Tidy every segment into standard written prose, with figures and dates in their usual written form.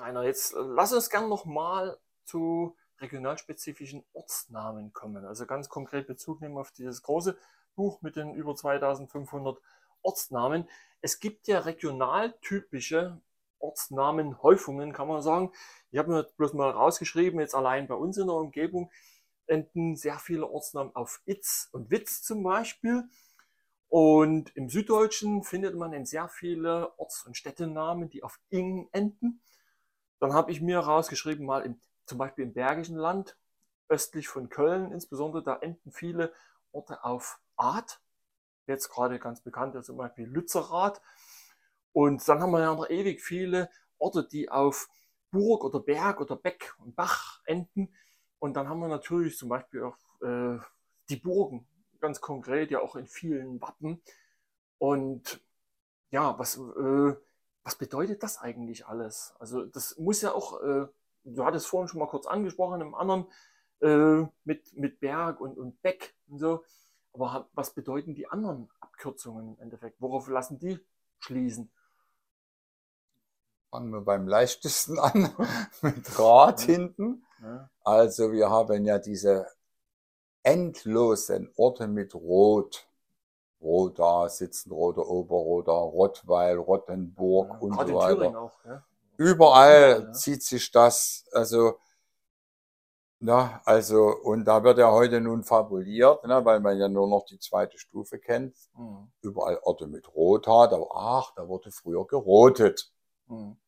Rainer, jetzt lass uns gern nochmal zu regionalspezifischen Ortsnamen kommen. Also ganz konkret Bezug nehmen auf dieses große Buch mit den über 2500 Ortsnamen. Es gibt ja regionaltypische Ortsnamen, Häufungen, kann man sagen. Ich habe mir bloß mal rausgeschrieben, jetzt allein bei uns in der Umgebung enden sehr viele Ortsnamen auf Itz und Witz zum Beispiel. Und im Süddeutschen findet man eben sehr viele Orts- und Städtenamen, die auf ing enden. Dann habe ich mir rausgeschrieben, mal zum Beispiel im Bergischen Land, östlich von Köln insbesondere, da enden viele Orte auf Ad. Jetzt gerade ganz bekannt ist zum Beispiel Lützerath. Und dann haben wir ja noch ewig viele Orte, die auf Burg oder Berg oder Beck und Bach enden. Und dann haben wir natürlich zum Beispiel auch die Burgen, ganz konkret ja auch in vielen Wappen. Und ja, was bedeutet das eigentlich alles? Also das muss ja auch, du hattest vorhin schon mal kurz angesprochen, im anderen mit Berg und Beck und so. Aber was bedeuten die anderen Abkürzungen im Endeffekt? Worauf lassen die schließen? Fangen wir beim leichtesten an, mit Rad hinten. Ja. Also wir haben ja diese endlosen Orte mit Rot. Roda, Sitzenroda, Oberroda, Rottweil, Rottenburg ja, und so weiter. Auch, ja? Überall ja, ja. Zieht sich das, und da wird ja heute nun fabuliert, ne, weil man ja nur noch die zweite Stufe kennt. Mhm. Überall Orte mit Rot hat, aber ach, da wurde früher gerotet. Mhm.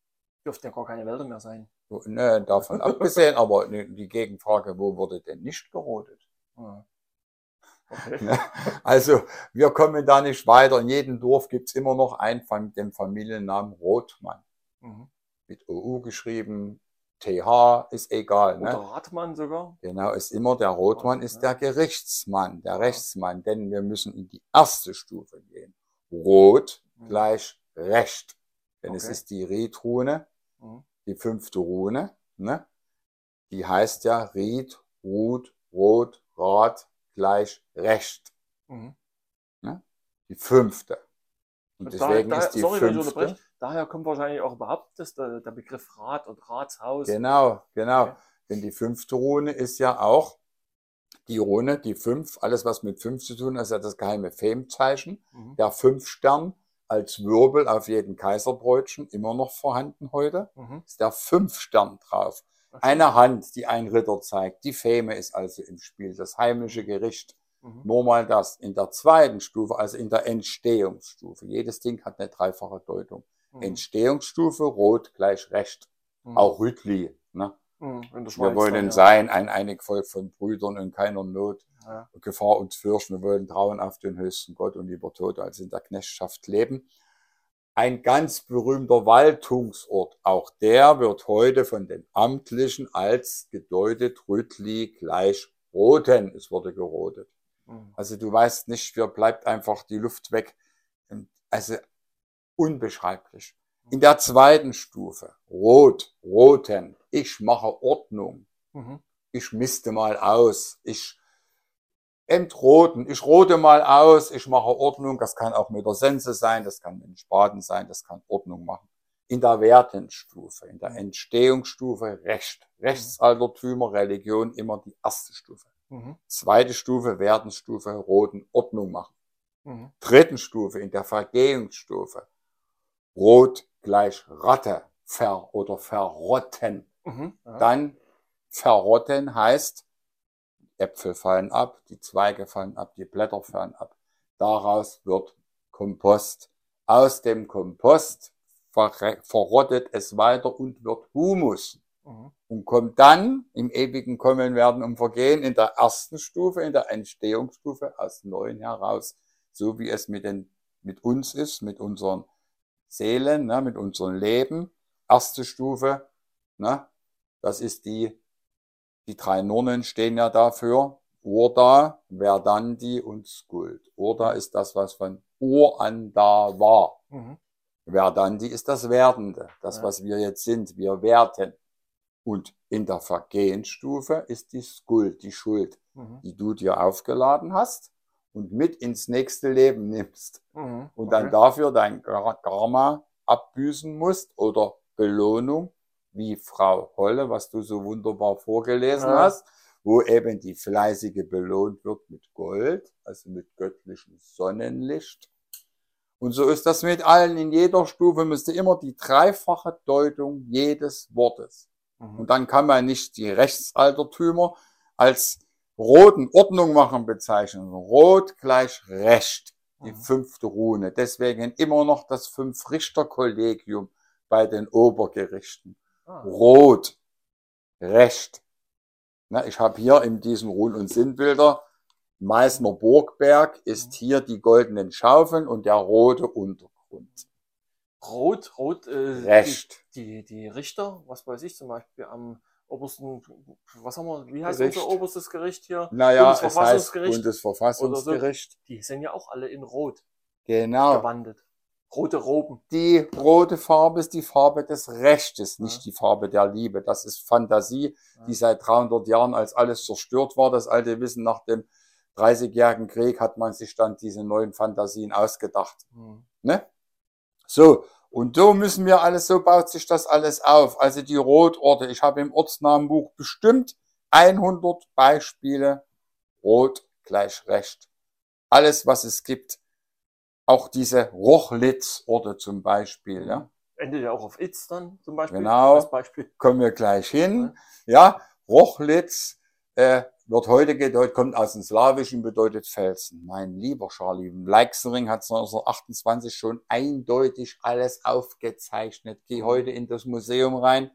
Dürfte ja gar keine Wälder mehr sein. Ne, davon abgesehen, aber die Gegenfrage, wo wurde denn nicht gerotet? Mhm. Okay. Also wir kommen da nicht weiter. In jedem Dorf gibt's immer noch einen mit dem Familiennamen Rothmann. Mhm. Mit OU geschrieben, TH ist egal. Oder ne? Radmann sogar. Genau, ist immer der Rothmann, ist der Gerichtsmann, der Rechtsmann. Denn wir müssen in die erste Stufe gehen. Rot gleich Recht. Denn es ist die Riedrune, die fünfte Rune. Ne? Die heißt ja Ried, Rut, Rot, Rat gleich Recht. Mhm. Ne? Die fünfte. Und deswegen daher, ist die fünfte. Daher kommt wahrscheinlich auch überhaupt der Begriff Rat und Ratshaus. Genau. Okay. Denn die fünfte Rune ist ja auch die Rune, die fünf, alles was mit fünf zu tun hat, ist ja das geheime Femzeichen. Mhm. Der Fünfstern als Wirbel auf jedem Kaiserbrötchen, immer noch vorhanden heute, ist der Fünfstern drauf. Eine Hand, die einen Ritter zeigt. Die Feme ist also im Spiel, das heimische Gericht. Mhm. Nur mal das. In der zweiten Stufe, also in der Entstehungsstufe. Jedes Ding hat eine dreifache Deutung. Mhm. Entstehungsstufe, Rot gleich Recht. Mhm. Auch Rütli. Ne? Mhm. Wir wollen sein, ein einig Volk von Brüdern in keiner Not. Ja. Gefahr und fürchten. Wir wollen trauen auf den höchsten Gott und lieber Tote als in der Knechtschaft leben. Ein ganz berühmter Waltungsort, auch der wird heute von den Amtlichen als gedeutet Rütli gleich Roten. Es wurde gerodet. Mhm. Also du weißt nicht, hier bleibt einfach die Luft weg. Also unbeschreiblich. In der zweiten Stufe, Rot, Roten. Ich mache Ordnung. Mhm. Ich misste mal aus. Ich entroten. Ich rote mal aus, ich mache Ordnung. Das kann auch mit der Sense sein, das kann mit dem Spaten sein, das kann Ordnung machen. In der Wertenstufe, in der Entstehungsstufe Recht. Rechtsaltertümer, Religion, immer die erste Stufe. Mhm. Zweite Stufe, Wertenstufe, Roten, Ordnung machen. Mhm. Dritten Stufe, in der Vergehungsstufe, Rot gleich Ratte, ver- oder verrotten. Mhm. Ja. Dann verrotten heißt, Äpfel fallen ab, die Zweige fallen ab, die Blätter fallen ab. Daraus wird Kompost. Aus dem Kompost verrottet es weiter und wird Humus. Mhm. Und kommt dann im ewigen Kommen, Werden und Vergehen in der ersten Stufe, in der Entstehungsstufe aus Neuen heraus. So wie es mit uns ist, mit unseren Seelen, ne, mit unserem Leben. Erste Stufe, ne, das ist die drei Nonnen stehen ja dafür. Urda, Verdandi und Skuld. Urda ist das, was von Ur an da war. Mhm. Verdandi ist das Werdende, das, was wir jetzt sind. Wir werten. Und in der Vergehensstufe ist die Skuld, die Schuld, die du dir aufgeladen hast und mit ins nächste Leben nimmst. Mhm. Und dann dafür dein Karma abbüßen musst oder Belohnung wie Frau Holle, was du so wunderbar vorgelesen hast, wo eben die Fleißige belohnt wird mit Gold, also mit göttlichem Sonnenlicht. Und so ist das mit allen. In jeder Stufe müsste immer die dreifache Deutung jedes Wortes. Und dann kann man nicht die Rechtsaltertümer als roten Ordnung machen bezeichnen. Rot gleich Recht, die fünfte Rune. Deswegen immer noch das 5-Richter-Kollegium bei den Obergerichten. Rot, Recht. Na, ich habe hier in diesem Ruhn- und Sinnbilder, Meißner Burgberg ist hier die goldenen Schaufeln und der rote Untergrund. Rot, Recht. Die Richter, was weiß ich zum Beispiel am obersten, was haben wir, wie heißt unser oberstes Gericht hier? Naja, Bundesverfassungsgericht. Es heißt Bundesverfassungsgericht. So, die sind ja auch alle in Rot gewandelt. Rote Roben. Die rote Farbe ist die Farbe des Rechtes, nicht die Farbe der Liebe. Das ist Fantasie, die seit 300 Jahren als alles zerstört war. Das alte Wissen nach dem 30-jährigen Krieg hat man sich dann diese neuen Fantasien ausgedacht. Ne? So, und so müssen wir alles, so baut sich das alles auf. Also die Rotorte, ich habe im Ortsnamenbuch bestimmt 100 Beispiele, Rot gleich Recht. Alles, was es gibt. Auch diese Rochlitz-Orte zum Beispiel, ja. Endet ja auch auf Itz dann zum Beispiel. Genau, als Beispiel. Kommen wir gleich hin. Ja, Rochlitz wird heute gedeutet, kommt aus dem Slawischen, bedeutet Felsen. Mein lieber Charlie, im Leixenring hat 1928 schon eindeutig alles aufgezeichnet. Geh heute in das Museum rein.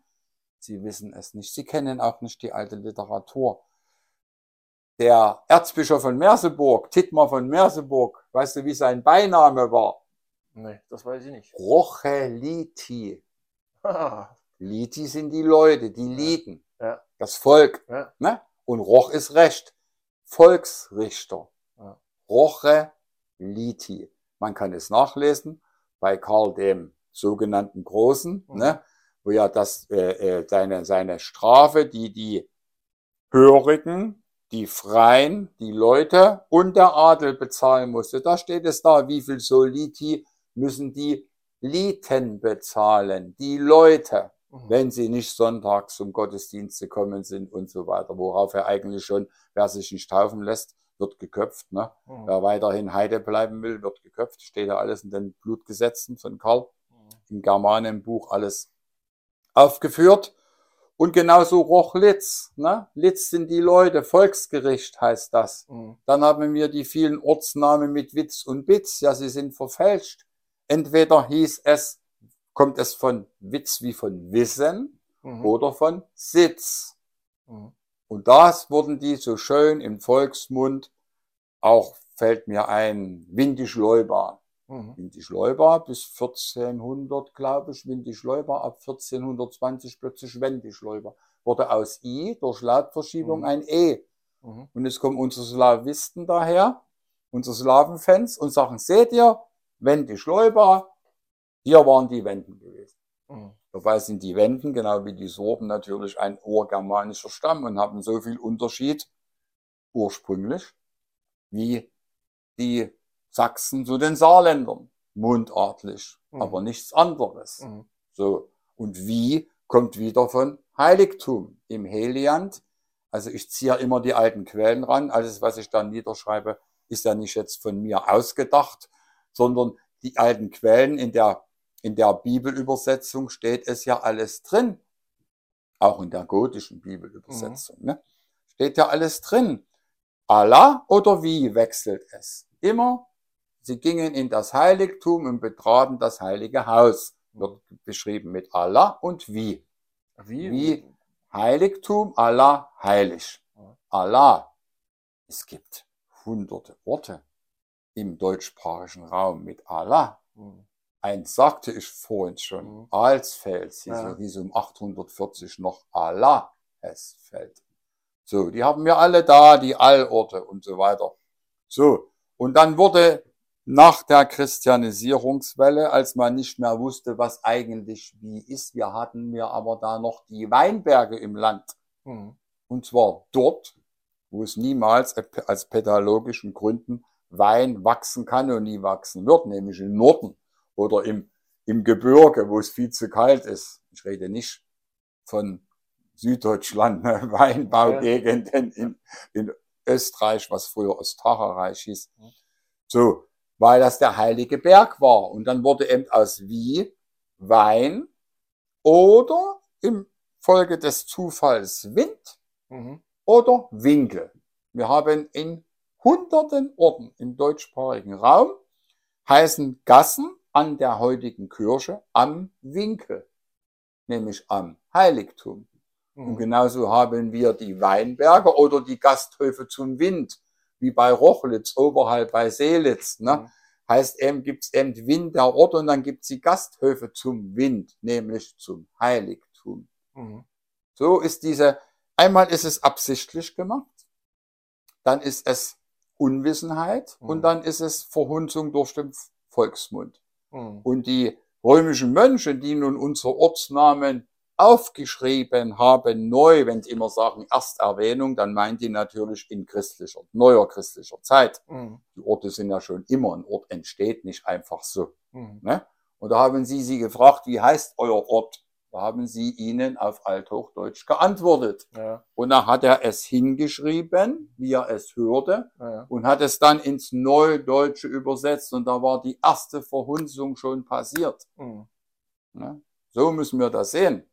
Sie wissen es nicht. Sie kennen auch nicht die alte Literatur. Der Erzbischof von Merseburg, Titmar von Merseburg, weißt du, wie sein Beiname war? Nee, das weiß ich nicht. Rocheliti. Liti sind die Leute, die Lieden, das Volk. Ne? Und Roch ist Recht. Volksrichter. Rocheliti. Man kann es nachlesen bei Karl dem sogenannten Großen, ne? Wo ja das seine Strafe, die Hörigen, die Freien, die Leute und der Adel bezahlen musste. Da steht es da, wie viel Soliti müssen die Liten bezahlen, die Leute, wenn sie nicht sonntags zum Gottesdienst gekommen sind und so weiter. Worauf er eigentlich schon, wer sich nicht taufen lässt, wird geköpft. Ne? Wer weiterhin Heide bleiben will, wird geköpft. Steht ja alles in den Blutgesetzen von Karl, im Germanenbuch alles aufgeführt. Und genauso Rochlitz, ne? Litz sind die Leute, Volksgericht heißt das. Dann haben wir die vielen Ortsnamen mit Witz und Bitz, ja, sie sind verfälscht. Entweder hieß es, kommt es von Witz wie von Wissen oder von Sitz. Und das wurden die so schön im Volksmund, auch fällt mir ein, Windischleuba. Windischleuba bis 1400, glaube ich, Windischleuba, ab 1420 plötzlich Wendischleuba. Wurde aus I durch Lautverschiebung ein E. Und jetzt kommen unsere Slawisten daher, unsere Slawenfans, und sagen, seht ihr, Windischleuba, hier waren die Wenden gewesen. Dabei sind die Wenden, genau wie die Sorben, natürlich ein urgermanischer Stamm und haben so viel Unterschied ursprünglich wie die Sachsen zu den Saarländern, mundartlich, aber nichts anderes. So. Und wie kommt wieder von Heiligtum im Heliand. Also ich ziehe immer die alten Quellen ran. Alles, was ich da niederschreibe, ist ja nicht jetzt von mir ausgedacht, sondern die alten Quellen, in der Bibelübersetzung steht es ja alles drin. Auch in der gotischen Bibelübersetzung, ne? Steht ja alles drin. Allah oder wie wechselt es? Immer. Sie gingen in das Heiligtum und betraten das heilige Haus. Wird beschrieben mit Allah und wie. Wie Heiligtum, Allah heilig. Allah. Es gibt hunderte Worte im deutschsprachigen Raum mit Allah. Eins sagte ich vorhin schon, Alsfeld, hieß um 840 noch Allah, Alsfeld. So, die haben wir alle da, die Allorte und so weiter. So, und dann wurde nach der Christianisierungswelle, als man nicht mehr wusste, was eigentlich wie ist, hatten wir aber da noch die Weinberge im Land. Und zwar dort, wo es niemals als pädagogischen Gründen Wein wachsen kann und nie wachsen wird, nämlich im Norden oder im Gebirge, wo es viel zu kalt ist. Ich rede nicht von Süddeutschland, ne? Weinbaugegenden in Österreich, was früher Ostfachreich hieß. So, weil das der heilige Berg war. Und dann wurde eben aus Wie Wein oder im Folge des Zufalls Wind oder Winkel. Wir haben in hunderten Orten im deutschsprachigen Raum heißen Gassen an der heutigen Kirche am Winkel, nämlich am Heiligtum. Und genauso haben wir die Weinberge oder die Gasthöfe zum Wind, wie bei Rochlitz, oberhalb bei Seelitz. Ne? Heißt eben, gibt's eben Wind der Orte und dann gibt's die Gasthöfe zum Wind, nämlich zum Heiligtum. So ist diese, einmal ist es absichtlich gemacht, dann ist es Unwissenheit und dann ist es Verhunzung durch den Volksmund. Und die römischen Mönche, die nun unsere Ortsnamen aufgeschrieben haben, neu, wenn sie immer sagen Ersterwähnung, dann meint die natürlich in christlicher, neuer christlicher Zeit. Die Orte sind ja schon immer, ein Ort entsteht nicht einfach so. Ne? Und da haben sie gefragt, wie heißt euer Ort? Da haben sie ihnen auf Althochdeutsch geantwortet. Und dann hat er es hingeschrieben, wie er es hörte, und hat es dann ins Neudeutsche übersetzt. Und da war die erste Verhunzung schon passiert. Ne? So müssen wir das sehen.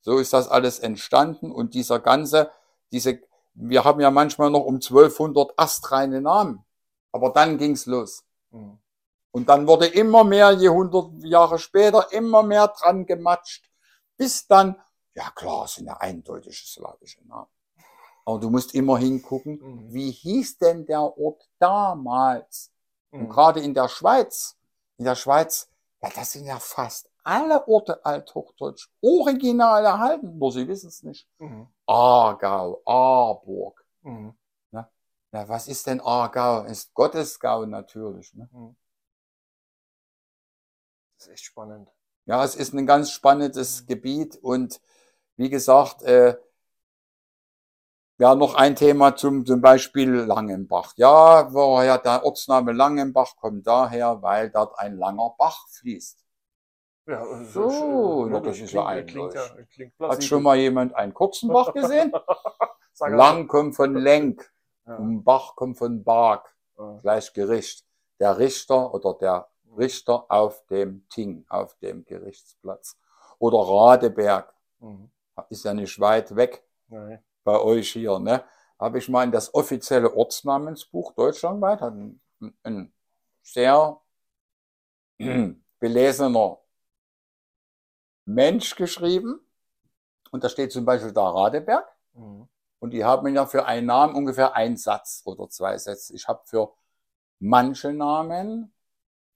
So ist das alles entstanden. Und dieser ganze, wir haben ja manchmal noch um 1200 astreine Namen. Aber dann ging's los. Und dann wurde immer mehr, je 100 Jahre später, immer mehr dran gematscht. Bis dann, ja klar, sind ja eindeutige slawische Namen. Aber du musst immer hingucken, wie hieß denn der Ort damals? Und gerade in der Schweiz, ja, das sind ja fast alle Orte althochdeutsch, original erhalten, nur sie wissen es nicht. Aargau, Aarburg. Na, was ist denn Aargau? Ist Gottesgau natürlich. Ne? Das ist echt spannend. Ja, es ist ein ganz spannendes Gebiet und wie gesagt, ja, noch ein Thema zum Beispiel Langenbach. Ja, woher der Ortsname Langenbach kommt daher, weil dort ein langer Bach fließt. Ja, also so, das ist ja eindeutig. Hat schon mal jemand einen kurzen Bach gesehen? Lang kommt von Lenk, und Bach kommt von Barg, gleich Gericht. Der Richter auf dem Ting, auf dem Gerichtsplatz. Oder Radeberg. Ist ja nicht weit weg bei euch hier, ne? Habe ich mal in das offizielle Ortsnamensbuch deutschlandweit, hat ein sehr belesener Mensch geschrieben. Und da steht zum Beispiel da Radeberg. Und die haben ja für einen Namen ungefähr einen Satz oder zwei Sätze. Ich habe für manche Namen,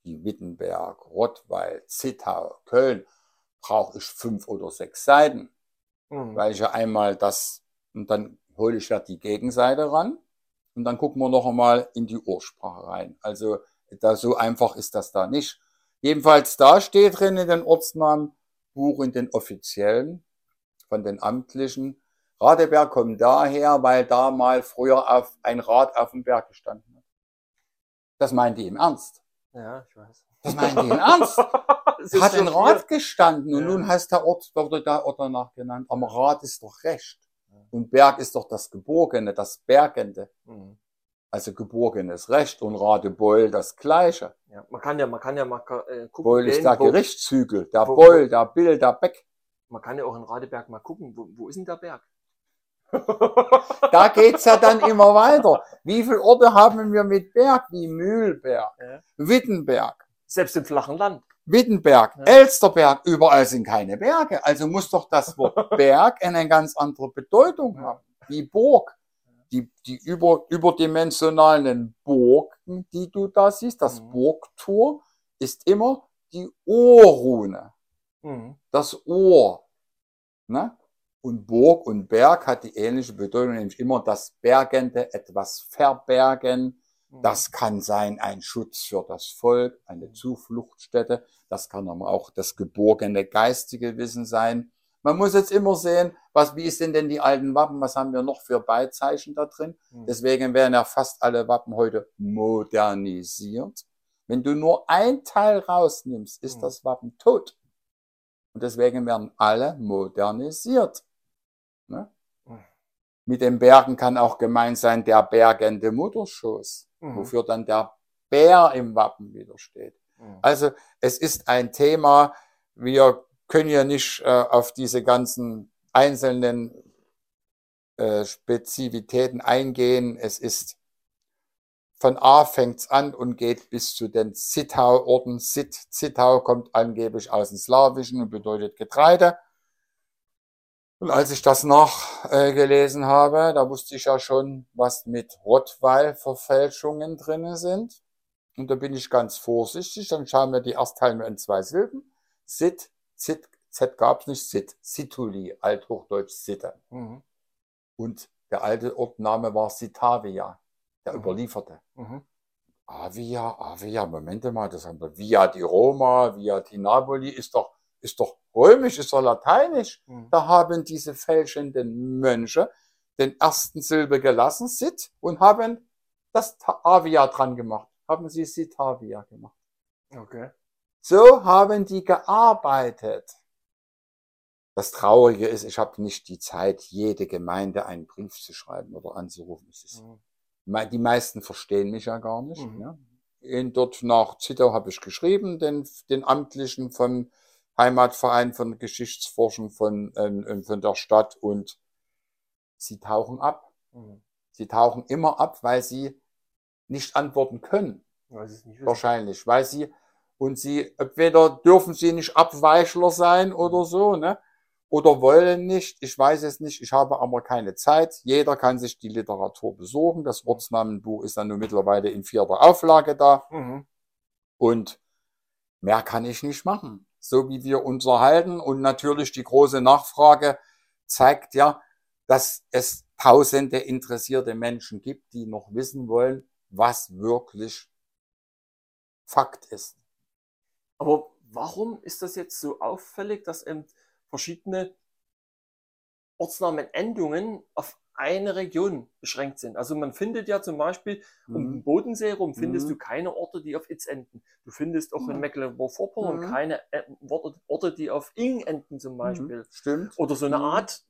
die Wittenberg, Rottweil, Zittau, Köln, brauche ich 5 oder 6 Seiten. Weil ich ja einmal das, und dann hole ich ja die Gegenseite ran und dann gucken wir noch einmal in die Ursprache rein. Also da so einfach ist das da nicht. Jedenfalls da steht drin in den Ortsnamenbuch, in den offiziellen, von den amtlichen, Radeberg kommt daher, weil da mal früher ein Rad auf dem Berg gestanden hat. Das meinen die im Ernst. Ja, ich weiß. Das meinen die im Ernst? Es hat ein Rad gestanden und nun heißt der Ort, wurde der Ort danach genannt. Aber Rad ist doch Recht. Und Berg ist doch das Geborgene, das Bergende. Also geborgenes Recht und Radebeul das Gleiche. Ja, man kann ja mal gucken. Beul ist der Gerichtshügel, der Beul, der Bill, der Beck. Man kann ja auch in Radeberg mal gucken, wo ist denn der Berg? Da geht's ja dann immer weiter. Wie viele Orte haben wir mit Berg? Wie Mühlberg, Wittenberg. Selbst im flachen Land. Wittenberg, Elsterberg, überall sind keine Berge. Also muss doch das Wort Berg eine ganz andere Bedeutung haben. Wie Burg. Die überdimensionalen Burgen, die du da siehst, das Burgtor ist immer die Ohrrune. Das Ohr. Ne? Und Burg und Berg hat die ähnliche Bedeutung, nämlich immer das Bergende, etwas verbergen. Das kann sein ein Schutz für das Volk, eine Zufluchtsstätte. Das kann aber auch das geborgene geistige Wissen sein. Man muss jetzt immer sehen, wie ist denn die alten Wappen, was haben wir noch für Beizeichen da drin? Deswegen werden ja fast alle Wappen heute modernisiert. Wenn du nur ein Teil rausnimmst, ist das Wappen tot. Und deswegen werden alle modernisiert. Ne? Mit den Bergen kann auch gemeint sein, der bergende Mutterschoß, wofür dann der Bär im Wappen wieder steht. Also es ist ein Thema, wir können ja nicht auf diese ganzen einzelnen Spezifitäten eingehen. Es ist, von A fängt's an und geht bis zu den Zittau-Orten. Zittau kommt angeblich aus dem Slawischen und bedeutet Getreide. Und als ich das nachgelesen habe, da wusste ich ja schon, was mit Rottweil-Verfälschungen drinnen sind. Und da bin ich ganz vorsichtig, dann schauen wir die Erstteilen in zwei Silben. Zit gab's nicht, Situli, althochdeutsch Sitte. Und der alte Ortname war Zitavia. Der überlieferte. Avia, Moment mal, das haben wir. Via di Roma, Via di Napoli, ist doch römisch, ist doch lateinisch. Da haben diese fälschenden Mönche den ersten Silbe gelassen, Sit, und haben das Avia dran gemacht. Haben sie Sitavia gemacht. Okay. So haben die gearbeitet. Das Traurige ist, ich habe nicht die Zeit, jede Gemeinde einen Brief zu schreiben oder anzurufen. Es ist die meisten verstehen mich ja gar nicht. Ne? Dort nach Zittau habe ich geschrieben, den Amtlichen vom Heimatverein, von Geschichtsforschung, von der Stadt, und sie tauchen ab. Sie tauchen immer ab, weil sie nicht antworten können. Wahrscheinlich, weil sie, und sie, entweder dürfen sie nicht Abweichler sein oder so, ne? Oder wollen nicht, ich weiß es nicht, ich habe aber keine Zeit. Jeder kann sich die Literatur besorgen. Das Ortsnamenbuch ist dann nur mittlerweile in 4. Auflage da. Und mehr kann ich nicht machen. So wie wir uns unterhalten, und natürlich die große Nachfrage zeigt ja, dass es tausende interessierte Menschen gibt, die noch wissen wollen, was wirklich Fakt ist. Aber warum ist das jetzt so auffällig, dass eben verschiedene Ortsnamenendungen auf eine Region beschränkt sind? Also man findet ja zum Beispiel um den Bodensee rum findest du keine Orte, die auf Itz enden. Du findest auch in Mecklenburg-Vorpommern keine Orte, die auf Ing enden zum Beispiel. Stimmt. Oder so eine Art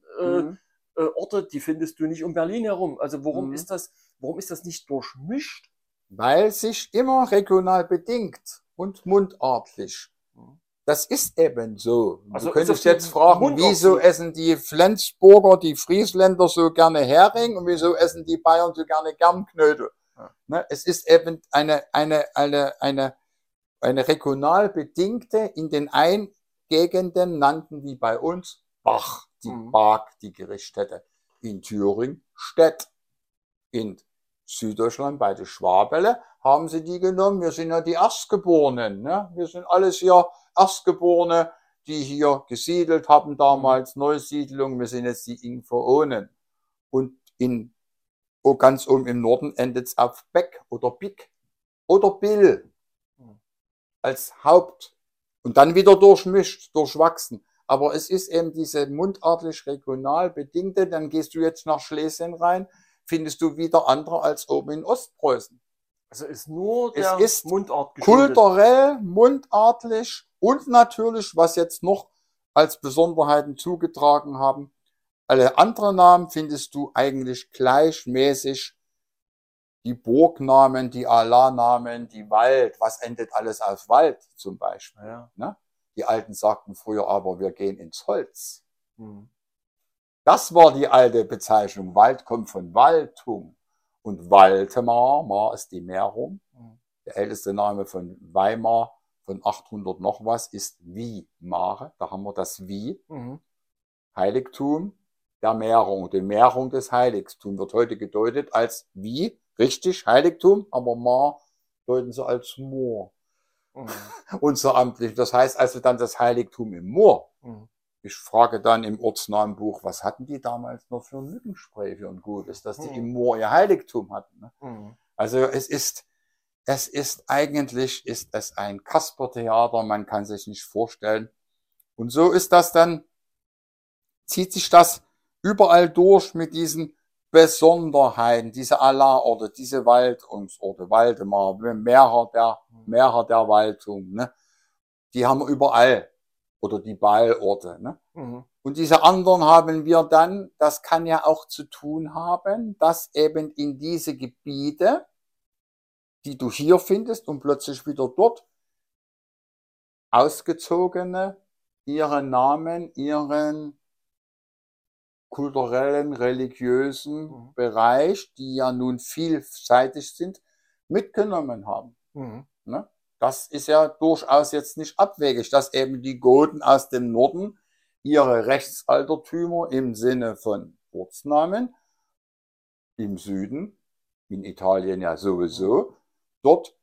Orte, die findest du nicht um Berlin herum. Also warum ist das? Warum ist das nicht durchmischt? Weil sich immer regional bedingt und mundartlich. Das ist eben so. Also du könntest jetzt fragen, wieso essen die Flensburger, die Friesländer so gerne Hering und wieso essen die Bayern so gerne Germknödel? Ne? Es ist eben eine regional bedingte, in den einen Gegenden nannten wie bei uns Bach, die Bark, die Gerichtsstätte. In Thüringen Städt. In Süddeutschland bei den Schwabele haben sie die genommen. Wir sind ja die Erstgeborenen. Ne? Wir sind alles hier Erstgeborene, die hier gesiedelt haben damals, Neusiedlung. Wir sind jetzt die Ingveronen. Und ganz oben im Norden endet es auf Beck oder Bick oder Bill als Haupt. Und dann wieder durchmischt, durchwachsen. Aber es ist eben diese mundartlich regional bedingte. Dann gehst du jetzt nach Schlesien rein, findest du wieder andere als oben in Ostpreußen. Also ist nur der es ist Mundart geschuldet. Kulturell, mundartlich und natürlich, was jetzt noch als Besonderheiten zugetragen haben, alle anderen Namen findest du eigentlich gleichmäßig. Die Burgnamen, die Alarnamen, die Wald, was endet alles auf Wald zum Beispiel. Ja. Ne? Die Alten sagten früher aber, wir gehen ins Holz. Das war die alte Bezeichnung. Wald kommt von Waltung. Und Waldemar, Mar ist die Mehrung. Der älteste Name von Weimar, von 800 noch was, ist Wiemare. Da haben wir das Wie. Heiligtum der Mehrung. Die Mehrung des Heiligtums wird heute gedeutet als Wie, richtig, Heiligtum, aber Mar deuten sie als Moor. Unser amtlich. Das heißt also dann das Heiligtum im Moor. Ich frage dann im Ortsnamenbuch, was hatten die damals noch für Mückensprüche und Gutes, dass die im Moor ihr Heiligtum hatten. Ne? Also es ist ein Kaspertheater, man kann sich nicht vorstellen. Und so ist das dann, zieht sich das überall durch mit diesen Besonderheiten, diese Allah-Orte, diese Waldungsorte, Waldemar, Mehrheit der Waldung, ne? Die haben wir überall. oder die Ballorte. Ne? Mhm. Und diese anderen haben wir dann, das kann ja auch zu tun haben, dass eben in diese Gebiete, die du hier findest und plötzlich wieder dort, Ausgezogene ihren Namen, ihren kulturellen, religiösen mhm. Bereich, die ja nun vielseitig sind, mitgenommen haben. Mhm. Ne? Das ist ja durchaus jetzt nicht abwegig, dass eben die Goten aus dem Norden ihre Rechtsaltertümer im Sinne von Ortsnamen im Süden, in Italien ja sowieso, dort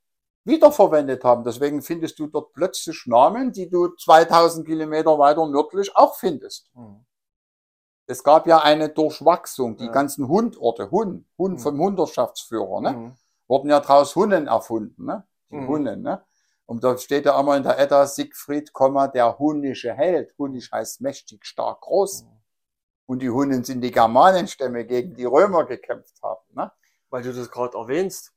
wiederverwendet haben. Deswegen findest du dort plötzlich Namen, die du 2000 Kilometer weiter nördlich auch findest. Mhm. Es gab ja eine Durchwachsung, die ganzen Hundorte, Hun mhm. vom Hundertschaftsführer, ne? Mhm. Wurden ja draus Hunnen erfunden, ne? Die mhm. Hunnen, ne? Und da steht ja immer in der Edda Siegfried, der hunnische Held. Hunnisch heißt mächtig, stark, groß. Mhm. Und die Hunnen sind die Germanenstämme, gegen die Römer gekämpft haben, ne? Weil du das gerade erwähnst,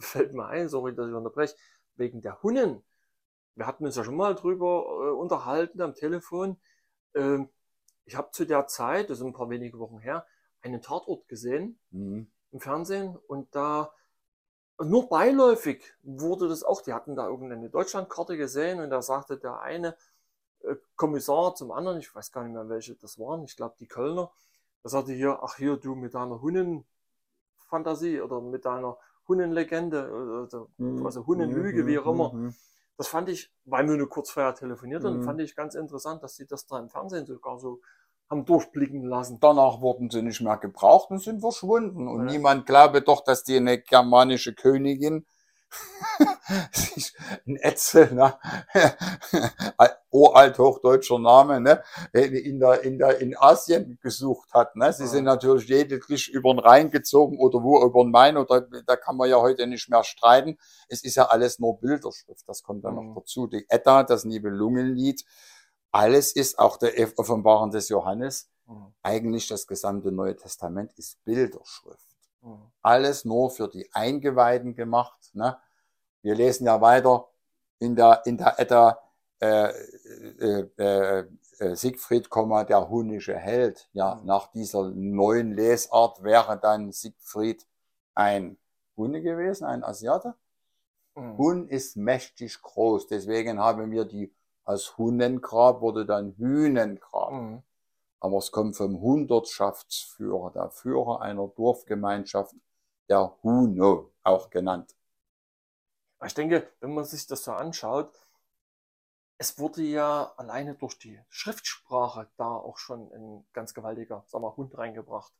fällt mir ein, sorry, dass ich unterbreche, wegen der Hunnen. Wir hatten uns ja schon mal drüber unterhalten am Telefon. Ich habe zu der Zeit, das sind ein paar wenige Wochen her, einen Tatort gesehen mhm. im Fernsehen und da nur beiläufig wurde das auch, die hatten da irgendeine Deutschlandkarte gesehen und da sagte der eine Kommissar zum anderen, ich weiß gar nicht mehr, welche das waren, ich glaube die Kölner, da sagte hier, ach hier, du mit deiner Hunnenfantasie oder mit deiner Hunnenlegende, also Hunnenlüge, wie auch immer. Das fand ich, weil wir nur kurz vorher telefoniert haben, fand ich ganz interessant, dass sie das da im Fernsehen sogar so haben durchblicken lassen. Danach wurden sie nicht mehr gebraucht und sind verschwunden. Und niemand glaube doch, dass die eine germanische Königin ein Etzel, ne? Uralthochdeutscher Name, ne? in Asien gesucht hat, ne? Sie sind natürlich lediglich über den Rhein gezogen oder wo, über den Main, oder da kann man ja heute nicht mehr streiten. Es ist ja alles nur Bilderschrift, das kommt dann noch dazu. Die Edda, das Nibelungenlied, alles ist, auch der Offenbarung des Johannes, eigentlich das gesamte Neue Testament ist Bilderschrift. Alles nur für die Eingeweihten gemacht, ne? Wir lesen ja weiter in der Edda Siegfried, der hunnische Held. Ja, nach dieser neuen Lesart wäre dann Siegfried ein Hunne gewesen, ein Asiate. Hun ist mächtig groß, deswegen haben wir die, aus Hunnengrab wurde dann Hünengrab. Aber es kommt vom Hundertschaftsführer, der Führer einer Dorfgemeinschaft, der Huno, auch genannt. Ich denke, wenn man sich das so anschaut, es wurde ja alleine durch die Schriftsprache da auch schon ein ganz gewaltiger, sagen wir, Hund reingebracht.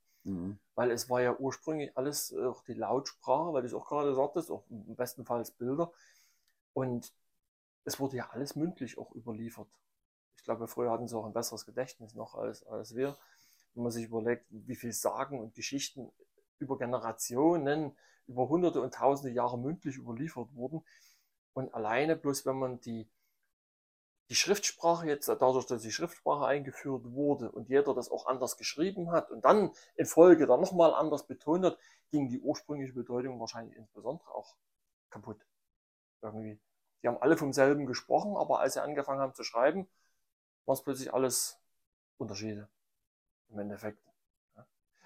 Weil es war ja ursprünglich alles, auch die Lautsprache, weil du es auch gerade sagtest, auch im besten Fall Bilder. Und es wurde ja alles mündlich auch überliefert. Ich glaube, früher hatten sie auch ein besseres Gedächtnis noch als wir. Wenn man sich überlegt, wie viel Sagen und Geschichten über Generationen, über Hunderte und Tausende Jahre mündlich überliefert wurden. Und alleine bloß, wenn man die Schriftsprache jetzt, dadurch, dass die Schriftsprache eingeführt wurde und jeder das auch anders geschrieben hat und dann in Folge dann nochmal anders betont hat, ging die ursprüngliche Bedeutung wahrscheinlich insbesondere auch kaputt. Irgendwie. Die haben alle vom selben gesprochen, aber als sie angefangen haben zu schreiben, war es plötzlich alles Unterschiede im Endeffekt.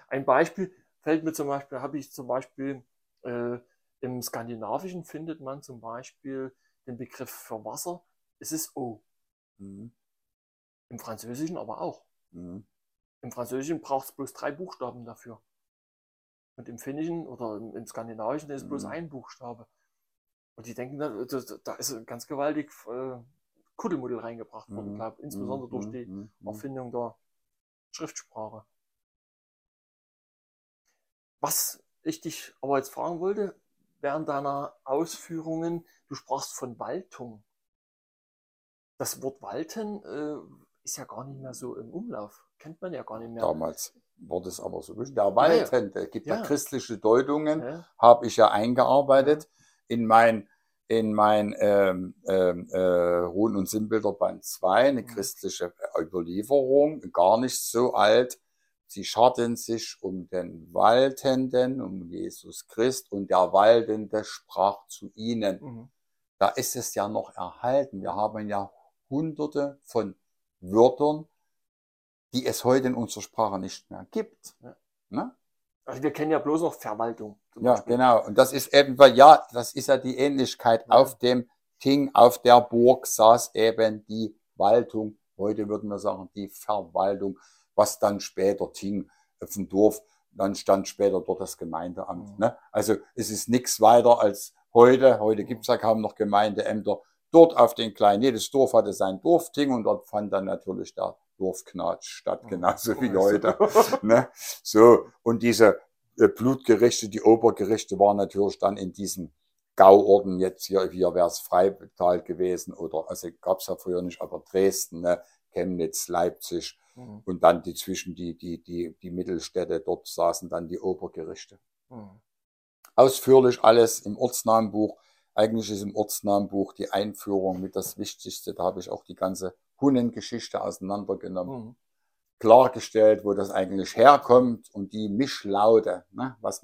Ein Beispiel fällt mir zum Beispiel, im Skandinavischen findet man zum Beispiel den Begriff für Wasser, es ist Eau. Im Französischen aber auch. Im Französischen braucht es bloß 3 Buchstaben dafür. Und im Finnischen oder im Skandinavischen ist bloß ein Buchstabe. Und die denken, da ist ganz gewaltig Kuddelmuddel reingebracht worden, glaube ich, insbesondere durch die Erfindung der Schriftsprache. Was ich dich aber jetzt fragen wollte, während deiner Ausführungen, du sprachst von Waltung. Das Wort Walten ist ja gar nicht mehr so im Umlauf, kennt man ja gar nicht mehr. Damals wurde es aber so. Der Waltende, es gibt ja christliche Deutungen, habe ich ja eingearbeitet in mein Ruhn- und Sinnbilder Band 2, eine christliche Überlieferung, gar nicht so alt. Sie scharten sich um den Waltenden, um Jesus Christ, und der Waltende sprach zu ihnen. Da ist es ja noch erhalten. Wir haben ja Hunderte von Wörtern, die es heute in unserer Sprache nicht mehr gibt. Ja. Ne? Also wir kennen ja bloß noch Verwaltung. Ja, Beispiel. Genau. Und das ist eben, weil ja, das ist ja die Ähnlichkeit. Ja. Auf dem Ting, auf der Burg saß eben die Waltung. Heute würden wir sagen, die Verwaltung, was dann später Ting auf dem Dorf, dann stand später dort das Gemeindeamt. Ja. Ne? Also es ist nichts weiter als heute. Heute gibt es ja kaum noch Gemeindeämter. Dort auf den Kleinen, jedes Dorf hatte sein Dorfting und dort fand dann natürlich der Dorfknatsch statt, genauso wie heute. Ne? So, und diese Blutgerichte, die Obergerichte waren natürlich dann in diesen Gauorden, jetzt hier wäre es Freital gewesen, oder also gab es ja früher nicht, aber Dresden, ne? Chemnitz, Leipzig, mhm. Und dann die zwischen die Mittelstädte, dort saßen dann die Obergerichte. Mhm. Ausführlich alles im Ortsnamenbuch. Eigentlich ist im Ortsnamenbuch die Einführung mit das Wichtigste, da habe ich auch die ganze Hunnengeschichte auseinandergenommen, klargestellt, wo das eigentlich herkommt und die Mischlaute, ne, was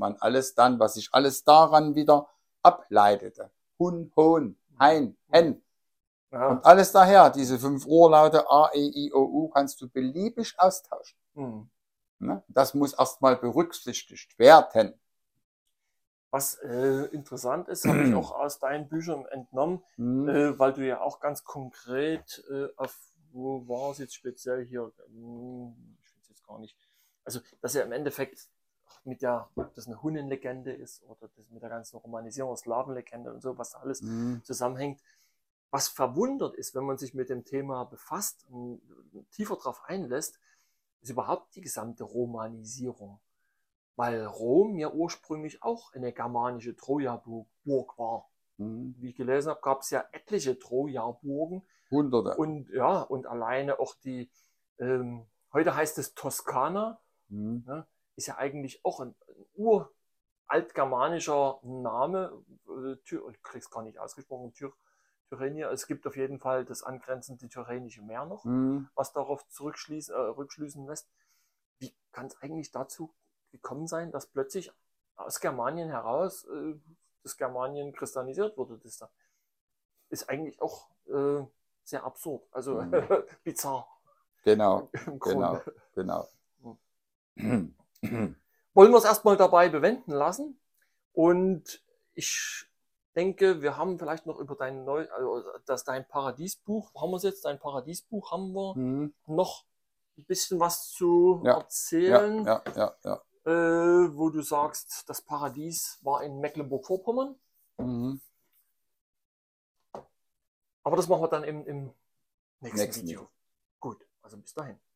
sich alles daran wieder ableitete. Hun, Hohn, Hein, Hen. Ja. Und alles daher, diese 5 Ohrlaute A, E, I, O, U kannst du beliebig austauschen. Mhm. Ne? Das muss erstmal berücksichtigt werden. Was interessant ist, habe ich auch aus deinen Büchern entnommen, weil du ja auch ganz konkret auf, wo war es jetzt speziell hier, ich weiß jetzt gar nicht, also dass ja im Endeffekt mit der, ob das eine Hunnenlegende ist oder das mit der ganzen Romanisierung, Slawenlegende und so, was da alles zusammenhängt, was verwundert ist, wenn man sich mit dem Thema befasst und tiefer drauf einlässt, ist überhaupt die gesamte Romanisierung. Weil Rom ja ursprünglich auch eine germanische Troja-Burg war. Mhm. Wie ich gelesen habe, gab es ja etliche Troja-Burgen. Hunderte. Und ja, und alleine auch die, heute heißt es Toskana, ne, ist ja eigentlich auch ein uraltgermanischer Name. Ich krieg's gar nicht ausgesprochen, Tyrrhenier. Es gibt auf jeden Fall das angrenzende Tyrrhenische Meer noch, was darauf rückschließen lässt. Wie kann es eigentlich dazu gekommen sein, dass plötzlich aus Germanien heraus das Germanien christianisiert wurde? Das da ist eigentlich auch sehr absurd, also bizarr. Genau, genau. Wollen wir es erstmal dabei bewenden lassen? Und ich denke, wir haben vielleicht noch über dein Paradiesbuch haben wir noch ein bisschen was zu erzählen. Ja. Wo du sagst, das Paradies war in Mecklenburg-Vorpommern. Mhm. Aber das machen wir dann im nächsten Video. Gut, also bis dahin.